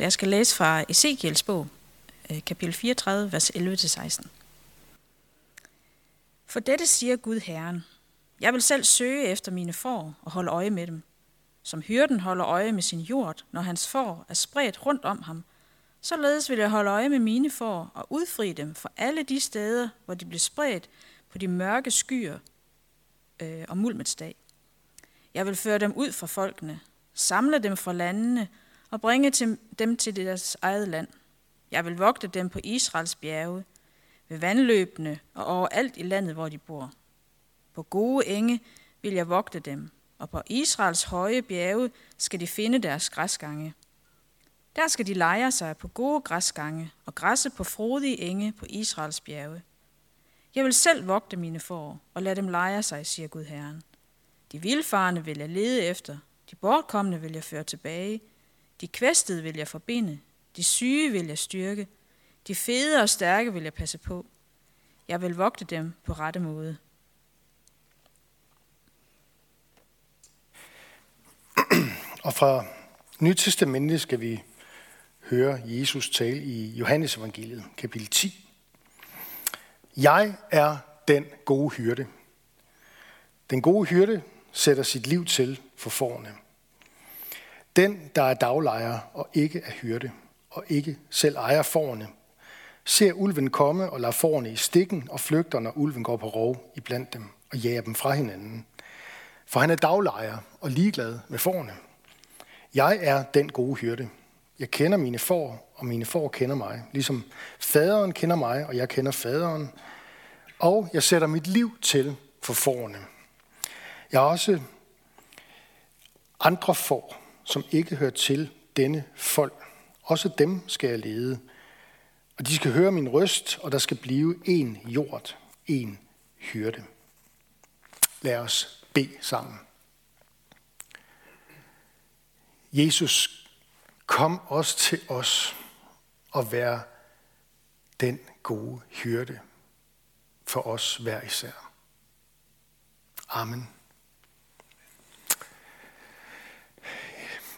Så jeg skal læse fra Ezekiels bog, kapitel 34, vers 11-16. For dette siger Gud Herren, jeg vil selv søge efter mine får og holde øje med dem. Som hyrden holder øje med sin hjord, når hans får er spredt rundt om ham, således vil jeg holde øje med mine får og udfri dem fra alle de steder, hvor de blev spredt på de mørke skyer og mulmets dag. Jeg vil føre dem ud fra folkene, samle dem fra landene og bringe dem til deres eget land. Jeg vil vogte dem på Israels bjerge, ved vandløbene og overalt i landet, hvor de bor. På gode enge vil jeg vogte dem, og på Israels høje bjerge skal de finde deres græsgange. Der skal de lejre sig på gode græsgange og græsse på frodige enge på Israels bjerge. Jeg vil selv vogte mine får og lade dem lejre sig, siger Gud Herren. De vildfarne vil jeg lede efter, de bortkomne vil jeg føre tilbage, de kvæstede vil jeg forbinde, de syge vil jeg styrke, de fede og stærke vil jeg passe på. Jeg vil vogte dem på rette måde. Og fra Nyt Testamentet skal vi høre Jesus tale i Johannes evangeliet, kapitel 10. Jeg er den gode hyrde. Den gode hyrde sætter sit liv til for fårene. Den, der er daglejer og ikke er hyrde, og ikke selv ejer fårene, ser ulven komme og lader fårene i stikken og flygter, når ulven går på rov iblandt dem og jager dem fra hinanden. For han er daglejer og ligeglad med fårene. Jeg er den gode hyrde. Jeg kender mine får, og mine får kender mig. Ligesom faderen kender mig, og jeg kender faderen. Og jeg sætter mit liv til for fårene. Jeg har også andre får, som ikke hører til denne fold. Også dem skal jeg lede. Og de skal høre min røst, og der skal blive én hjord, én hyrde. Lad os bede sammen. Jesus, kom også til os og vær den gode hyrde for os hver især. Amen.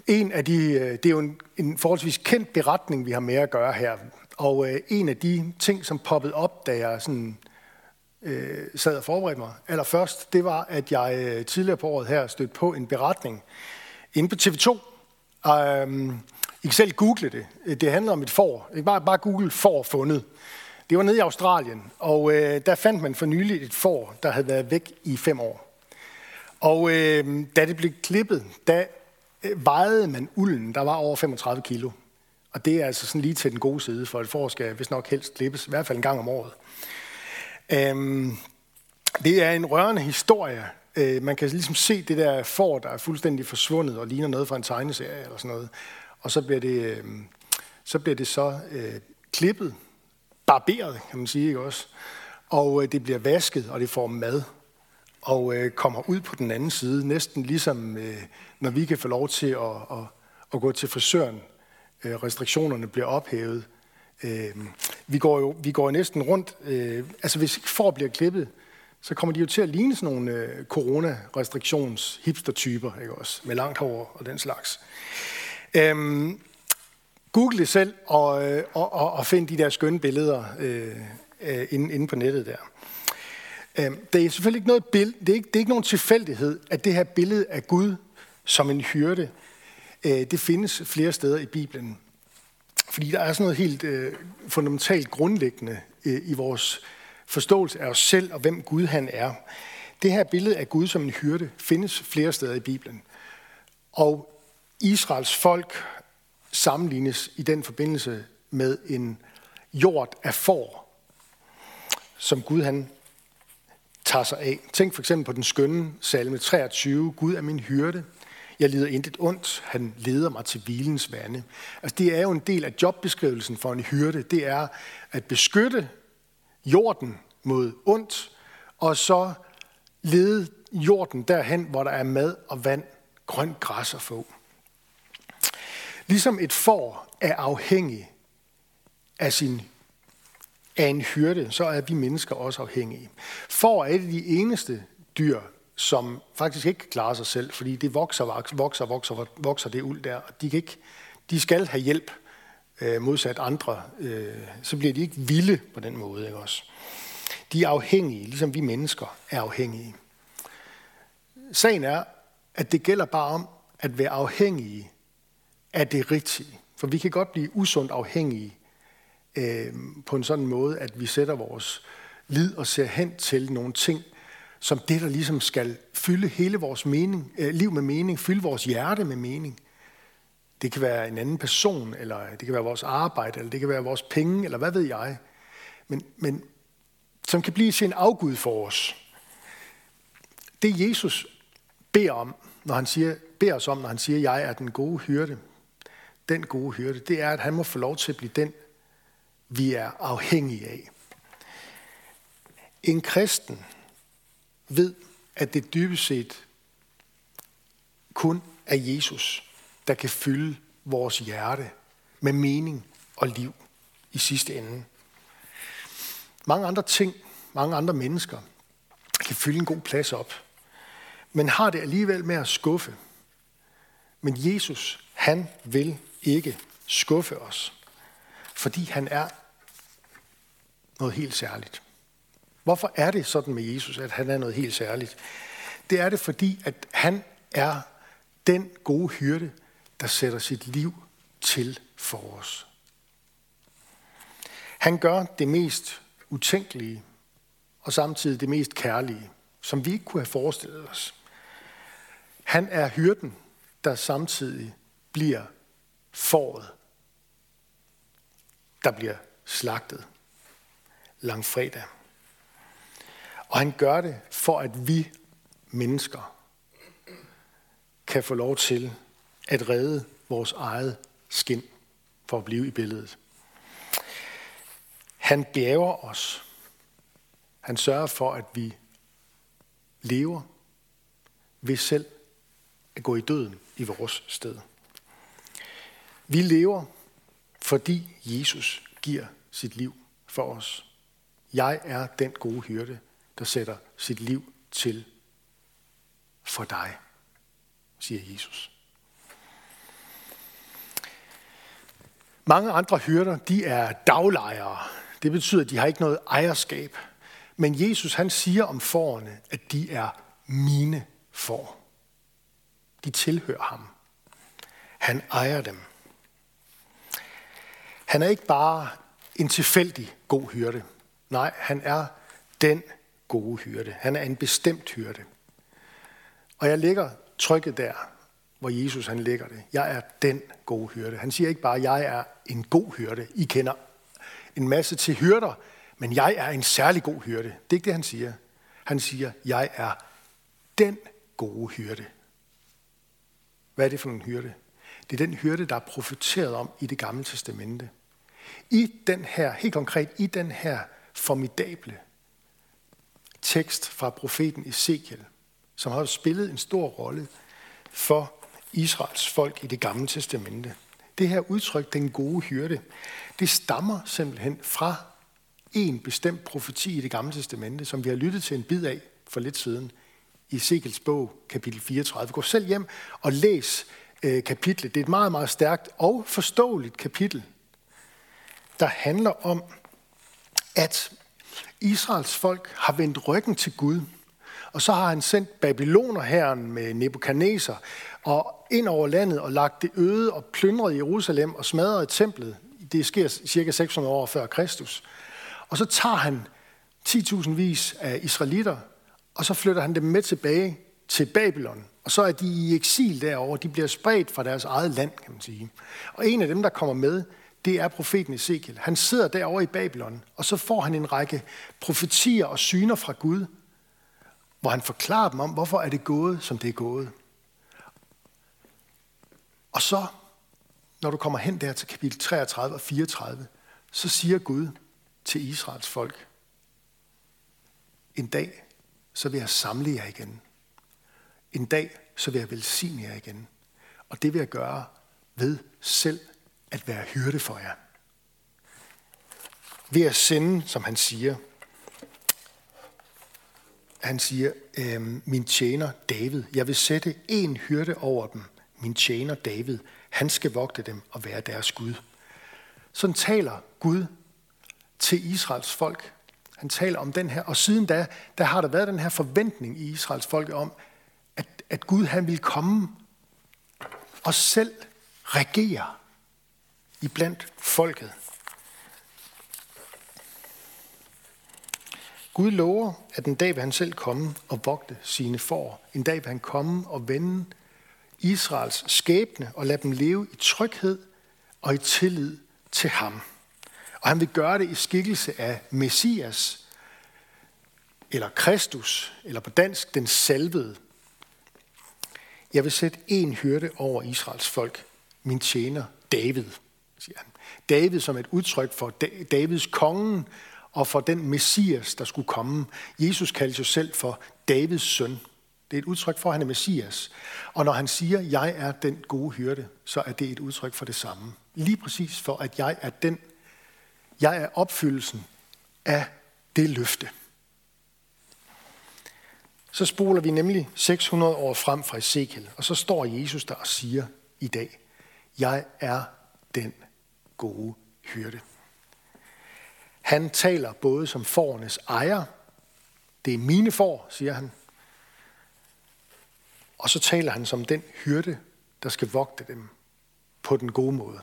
Det er jo en forholdsvis kendt beretning, vi har med at gøre her. Og en af de ting, som poppede op, da jeg sådan, sad og forberedte mig allerførst, det var, at jeg tidligere på året her stødte på en beretning inde på TV2. I kan selv google det. Det handler om et får. Ikke bare google får fundet. Det var nede i Australien, og der fandt man for nylig et får, der havde været væk i 5 år. Og da det blev klippet, da vejede man ulden, der var over 35 kilo. Og det er altså sådan lige til den gode side, for et får skal vist nok helst klippes, i hvert fald en gang om året. Det er en rørende historie. Man kan ligesom se det der får, der er fuldstændig forsvundet og ligner noget fra en tegneserie eller sådan noget. Og så bliver det klippet, barberet, kan man sige, ikke også? Og det bliver vasket, og det får mad og kommer ud på den anden side. Næsten ligesom, når vi kan få lov til at gå til frisøren. Restriktionerne bliver ophævet. Vi går næsten rundt. Altså, hvis ikke får bliver klippet, så kommer de jo til at ligne sådan nogle corona-restriktions-hipster-typer, ikke også? Med langt hår og den slags. Google det selv og find de der skønne billeder inde på nettet der. Det er selvfølgelig ikke noget billede, det er ikke nogen tilfældighed, at det her billede af Gud som en hyrde, det findes flere steder i Bibelen. Fordi der er sådan noget helt fundamentalt grundlæggende i vores forståelse af os selv og hvem Gud han er. Det her billede af Gud som en hyrde findes flere steder i Bibelen. Og Israels folk sammenlignes i den forbindelse med en hjord af får, som Gud han tager sig af. Tænk for eksempel på den skønne salme 23. Gud er min hyrde. Jeg lider intet ondt. Han leder mig til hvilens vande. Altså, det er jo en del af jobbeskrivelsen for en hyrde. Det er at beskytte jorden mod ondt, og så lede jorden derhen, hvor der er mad og vand, grønt græs og få. Ligesom et får er afhængig af en hyrde, så er vi mennesker også afhængige. Får er et af de eneste dyr, som faktisk ikke kan klare sig selv, fordi det vokser det uld der, og de skal have hjælp modsat andre, så bliver de ikke vilde på den måde, ikke også? De er afhængige, ligesom vi mennesker er afhængige. Sagen er, at det gælder bare om at være afhængige af det rigtige. For vi kan godt blive usundt afhængige på en sådan måde, at vi sætter vores lid og ser hen til nogle ting, som det, der ligesom skal fylde hele vores mening, liv med mening, fylde vores hjerte med mening. Det kan være en anden person, eller det kan være vores arbejde, eller det kan være vores penge, eller hvad ved jeg. Men som kan blive til en afgud for os. Det Jesus beder os om, når han siger, jeg er den gode hyrde, den gode hyrde, det er, at han må få lov til at blive den, vi er afhængige af. En kristen ved, at det dybest set kun er Jesus, der kan fylde vores hjerte med mening og liv i sidste ende. Mange andre ting, mange andre mennesker kan fylde en god plads op, men har det alligevel med at skuffe. Men Jesus, han vil ikke skuffe os, fordi han er noget helt særligt. Hvorfor er det sådan med Jesus, at han er noget helt særligt? Det er det, fordi at han er den gode hyrde, der sætter sit liv til for os. Han gør det mest utænkelige og samtidig det mest kærlige, som vi ikke kunne have forestillet os. Han er hyrden, der samtidig bliver fåret, der bliver slagtet langfredag. Og han gør det for, at vi mennesker kan få lov til at redde vores eget skind for at blive i billedet. Han bjerger os. Han sørger for, at vi lever ved selv at gå i døden i vores sted. Vi lever, fordi Jesus giver sit liv for os. Jeg er den gode hyrde, der sætter sit liv til for dig, siger Jesus. Mange andre hyrder, de er daglejere. Det betyder, at de har ikke noget ejerskab. Men Jesus, han siger om fårene, at de er mine får. De tilhører ham. Han ejer dem. Han er ikke bare en tilfældig god hyrde. Nej, han er den gode hyrde. Han er en bestemt hyrde. Og jeg lægger trykket der, hvor Jesus han lægger det. Jeg er den gode hyrde. Han siger ikke bare, jeg er en god hyrde. I kender en masse til hyrder, men jeg er en særlig god hyrde. Det er ikke det, han siger. Han siger, jeg er den gode hyrde. Hvad er det for en hyrde? Det er den hyrde, der er profeteret om i Det Gamle Testamente. Helt konkret i den her formidable tekst fra profeten Ezekiel, som har spillet en stor rolle for Israels folk i Det Gamle Testamente. Det her udtryk, den gode hyrde, det stammer simpelthen fra en bestemt profeti i Det Gamle Testamente, som vi har lyttet til en bid af for lidt siden i Ezekiels bog, kapitel 34. Gå selv hjem og læs kapitlet. Det er et meget, meget stærkt og forståeligt kapitel, der handler om, at Israels folk har vendt ryggen til Gud, og så har han sendt Babylonerherren med Nebukadnesar og ind over landet og lagt det øde og plyndret Jerusalem og smadret templet. Det sker cirka 600 år før Kristus. Og så tager han 10.000 vis af israelitter, og så flytter han dem med tilbage til Babylon. Og så er de i eksil derovre. De bliver spredt fra deres eget land, kan man sige. Og en af dem, der kommer med, det er profeten Ezekiel. Han sidder derovre i Babylon, og så får han en række profetier og syner fra Gud, hvor han forklarer dem om, hvorfor er det gået, som det er gået. Og så, når du kommer hen der til kapitel 33 og 34, så siger Gud til Israels folk, en dag, så vil jeg samle jer igen. En dag, så vil jeg velsigne jer igen. Og det vil jeg gøre ved selv at være hyrde for jer. Ved at sende, som han siger. Han siger, min tjener David. Jeg vil sætte en hyrde over dem. Min tjener David. Han skal vogte dem og være deres Gud. Sådan taler Gud til Israels folk. Han taler om den her, og siden da, der har der været den her forventning i Israels folk om, at Gud han ville komme og selv regere iblandt folket. Gud lover, at en dag vil han selv komme og vogte sine får. En dag vil han komme og vende Israels skæbne og lade dem leve i tryghed og i tillid til ham. Og han vil gøre det i skikkelse af Messias, eller Kristus, eller på dansk, den salvede. Jeg vil sætte en hyrde over Israels folk, min tjener David, siger han. David som et udtryk for Davids kongen og for den Messias, der skulle komme. Jesus kaldes jo selv for Davids søn. Det er et udtryk for, at han er Messias. Og når han siger, jeg er den gode hyrde, så er det et udtryk for det samme. Lige præcis for, at jeg er opfyldelsen af det løfte. Så spoler vi nemlig 600 år frem fra Ezekiel, og så står Jesus der og siger i dag, jeg er den gode hyrde. Han taler både som fårenes ejer, det er mine får, siger han, og så taler han som den hyrde, der skal vogte dem på den gode måde.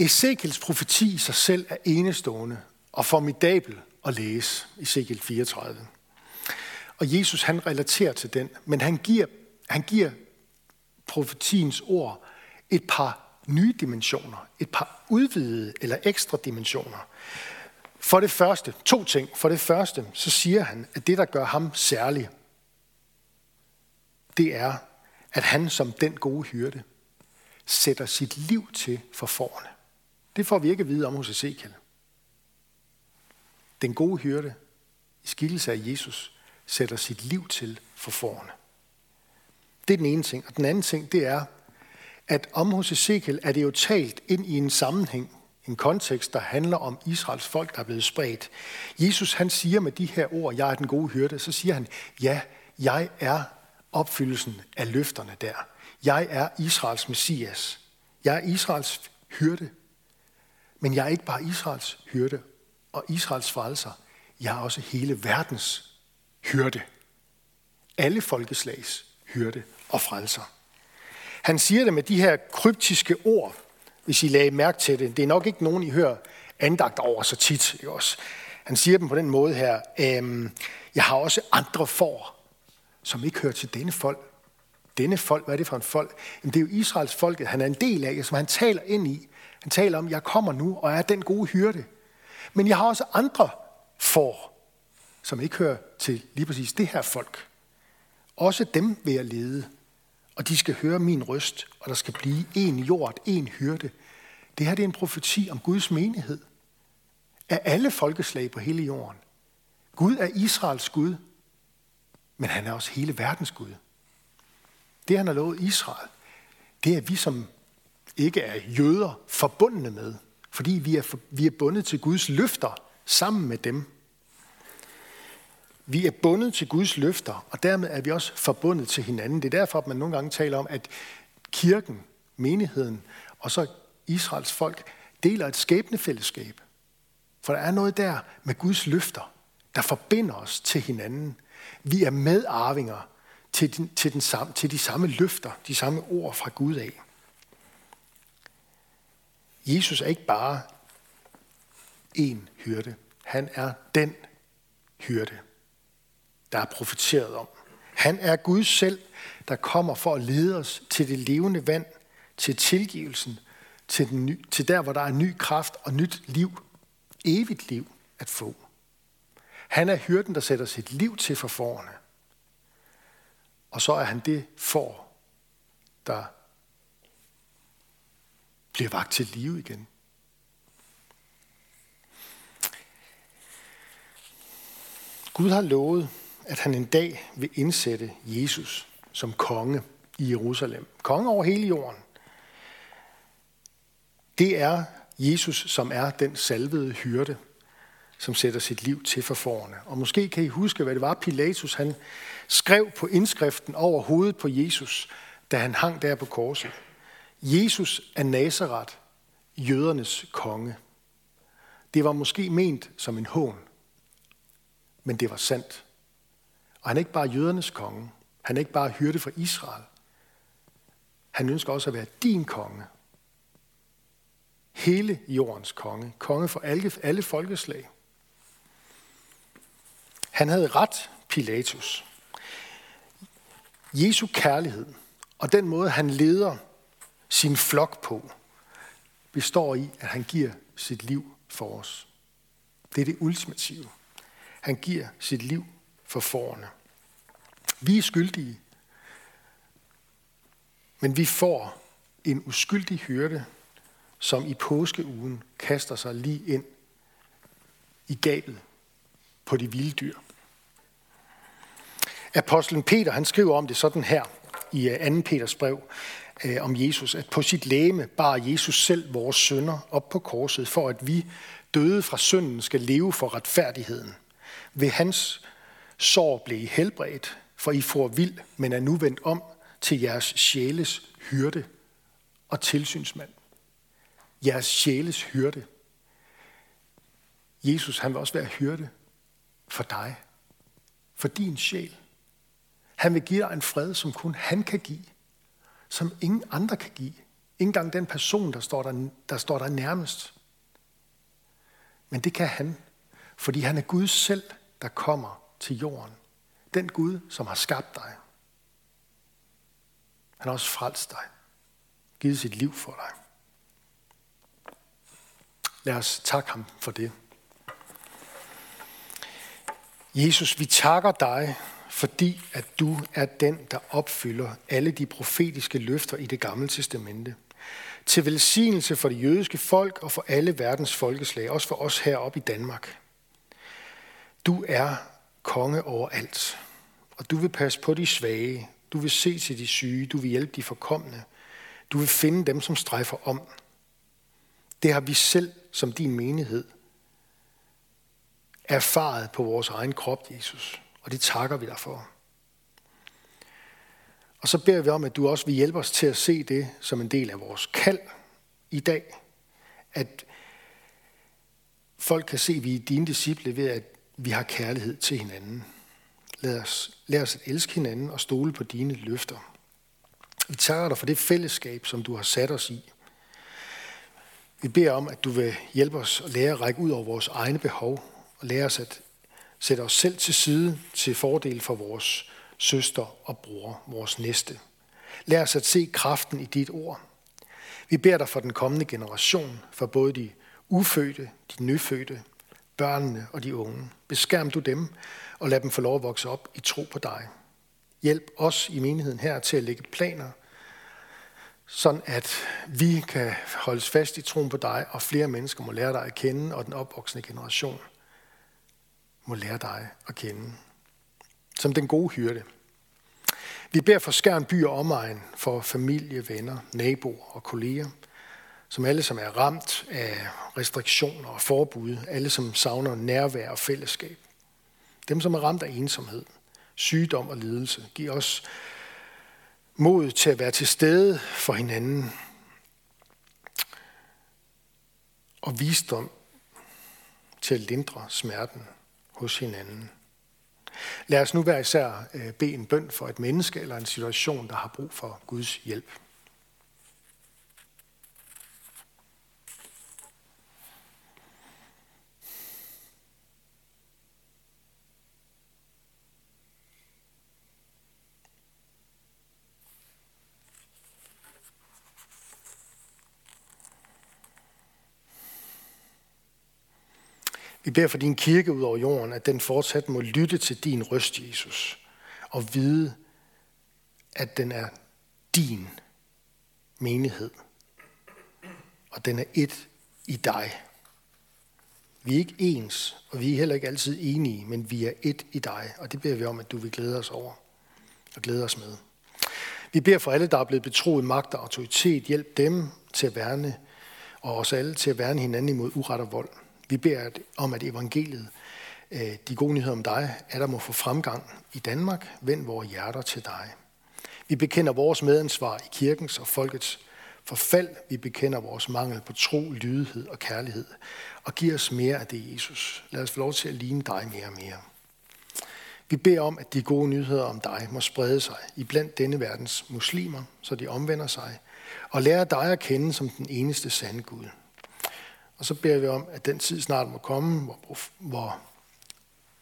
Ezekiels profeti i sig selv er enestående og formidabel at læse, Ezekiel 34. Og Jesus han relaterer til den, men han giver profetiens ord et par nye dimensioner, et par udvidede eller ekstra dimensioner. For det første, to ting. For det første, så siger han, at det, der gør ham særlig, det er, at han som den gode hyrde sætter sit liv til for fårene. Det får vi ikke at vide om hos Ezekiel. Den gode hyrde, i skikkelse af Jesus, sætter sit liv til for fårene. Det er den ene ting. Og den anden ting, det er, at om hos Ezekiel er det jo talt ind i en sammenhæng, en kontekst, der handler om Israels folk, der er blevet spredt. Jesus, han siger med de her ord, jeg er den gode hyrde, så siger han, ja, jeg er opfyldelsen af løfterne der. Jeg er Israels Messias. Jeg er Israels hyrde. Men jeg er ikke bare Israels hyrde og Israels frelser. Jeg er også hele verdens hyrde. Alle folkeslags hyrde og frelser. Han siger det med de her kryptiske ord, hvis I lagde mærke til det. Det er nok ikke nogen, I hører andagt over så tit. Ikke også? Han siger dem på den måde her. Jeg har også andre får, som ikke hører til denne folk. Denne folk, hvad er det for en folk? Jamen, det er jo Israels folket, han er en del af, som han taler ind i. Han taler om, jeg kommer nu og er den gode hyrde. Men jeg har også andre får, som ikke hører til lige præcis det her folk. Også dem vil jeg lede, og de skal høre min røst, og der skal blive en jord, en hyrde. Det her det er en profeti om Guds menighed. Af alle folkeslag på hele jorden. Gud er Israels Gud, men han er også hele verdens Gud. Det, han har lovet Israel, det er vi, som ikke er jøder, forbundne med. Fordi vi er bundet til Guds løfter sammen med dem. Vi er bundet til Guds løfter, og dermed er vi også forbundet til hinanden. Det er derfor, at man nogle gange taler om, at kirken, menigheden og så Israels folk deler et skæbnefællesskab. For der er noget der med Guds løfter, der forbinder os til hinanden. Vi er medarvinger til de samme løfter, de samme ord fra Gud af. Jesus er ikke bare en hyrde. Han er den hyrde, der er profeteret om. Han er Gud selv, der kommer for at lede os til det levende vand, til tilgivelsen, til der, hvor der er ny kraft og nyt liv, evigt liv at få. Han er hyrden, der sætter sit liv til for fårene. Og så er han det får, der bliver vakt til live igen. Gud har lovet, at han en dag vil indsætte Jesus som konge i Jerusalem. Konge over hele jorden. Det er Jesus, som er den salvede hyrde, som sætter sit liv til for fårene. Og måske kan I huske, hvad det var, Pilatus han skrev på indskriften over hovedet på Jesus, da han hang der på korset. Jesus af Nazaret, jødernes konge. Det var måske ment som en hån, men det var sandt. Og han er ikke bare jødernes konge. Han er ikke bare hyrde for Israel. Han ønsker også at være din konge. Hele jordens konge. Konge for alle folkeslag. Han havde ret, Pilatus. Jesu kærlighed og den måde, han leder sin flok på, består i, at han giver sit liv for os. Det er det ultimative. Han giver sit liv for fårene. Vi er skyldige, men vi får en uskyldig hyrde, som i påskeugen kaster sig lige ind i gabet på de vilde dyr. Apostlen Peter, han skriver om det sådan her i 2. Peters brev om Jesus, at på sit legeme bar Jesus selv vores synder op på korset, for at vi døde fra synden skal leve for retfærdigheden. Ved hans sår blev I helbredt, for I for vild, men er nu vendt om til jeres sjæles hyrde og tilsynsmand. Jeres sjæles hyrde. Jesus, han vil også være hyrde for dig, for din sjæl. Han vil give dig en fred, som kun han kan give, som ingen andre kan give. Ingen gang den person, der står der nærmest. Men det kan han, fordi han er Gud selv, der kommer til jorden. Den Gud, som har skabt dig. Han har også frelst dig. Givet sit liv for dig. Lad os takke ham for det. Jesus, vi takker dig, fordi at du er den, der opfylder alle de profetiske løfter i det gamle testamente. Til velsignelse for det jødiske folk og for alle verdens folkeslag, også for os heroppe i Danmark. Du er konge over alt, og du vil passe på de svage, du vil se til de syge, du vil hjælpe de forkomne, du vil finde dem, som strejfer om. Det har vi selv som din menighed erfaret på vores egen krop, Jesus, og det takker vi dig for. Og så beder vi om, at du også vil hjælpe os til at se det som en del af vores kald i dag, at folk kan se, at vi er dine disciple ved, at vi har kærlighed til hinanden. Lad os at elske hinanden og stole på dine løfter. Vi takker dig for det fællesskab, som du har sat os i. Vi beder om, at du vil hjælpe os at lære at række ud over vores egne behov og lære os at sætte os selv til side til fordel for vores søster og bror, vores næste. Lær os at se kraften i dit ord. Vi beder dig for den kommende generation, for både de ufødte, de nyfødte, børnene og de unge. Beskærm du dem, og lad dem få lov at vokse op i tro på dig. Hjælp os i menigheden her til at lægge planer, sådan at vi kan holdes fast i troen på dig, og flere mennesker må lære dig at kende, og den opvoksende generation må lære dig at kende. Som den gode hyrde. Vi beder for Skjern by og omegn, for familie, venner, naboer og kolleger, som alle, som er ramt af restriktioner og forbud, alle, som savner nærvær og fællesskab. Dem, som er ramt af ensomhed, sygdom og lidelse, giv os mod til at være til stede for hinanden og visdom til at lindre smerten hos hinanden. Lad os nu hver især bede en bøn for et menneske eller en situation, der har brug for Guds hjælp. Vi beder for din kirke ud over jorden, at den fortsat må lytte til din røst, Jesus, og vide, at den er din menighed, og den er et i dig. Vi er ikke ens, og vi er heller ikke altid enige, men vi er et i dig, og det beder vi om, at du vil glæde os over og glæde os med. Vi beder for alle, der er blevet betroet magt og autoritet, hjælp dem til at værne, og os alle til at værne hinanden imod uret og vold. Vi beder om, at evangeliet, de gode nyheder om dig, at der må få fremgang i Danmark. Vend vores hjerter til dig. Vi bekender vores medansvar i kirkens og folkets forfald, vi bekender vores mangel på tro, lydighed og kærlighed, og giver os mere af det, Jesus. Lad os få lov til at ligne dig mere og mere. Vi beder om, at de gode nyheder om dig må sprede sig iblandt denne verdens muslimer, så de omvender sig, og lærer dig at kende som den eneste sande Gud. Og så beder vi om, at den tid snart må komme, hvor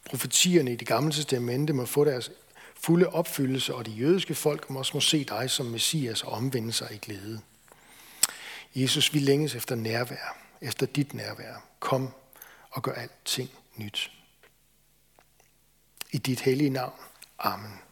profetierne i det gamle testamente må få deres fulde opfyldelse, og de jødiske folk må også se dig som Messias og omvende sig i glæde. Jesus, vi længes efter nærvær, efter dit nærvær. Kom og gør alting nyt. I dit hellige navn. Amen.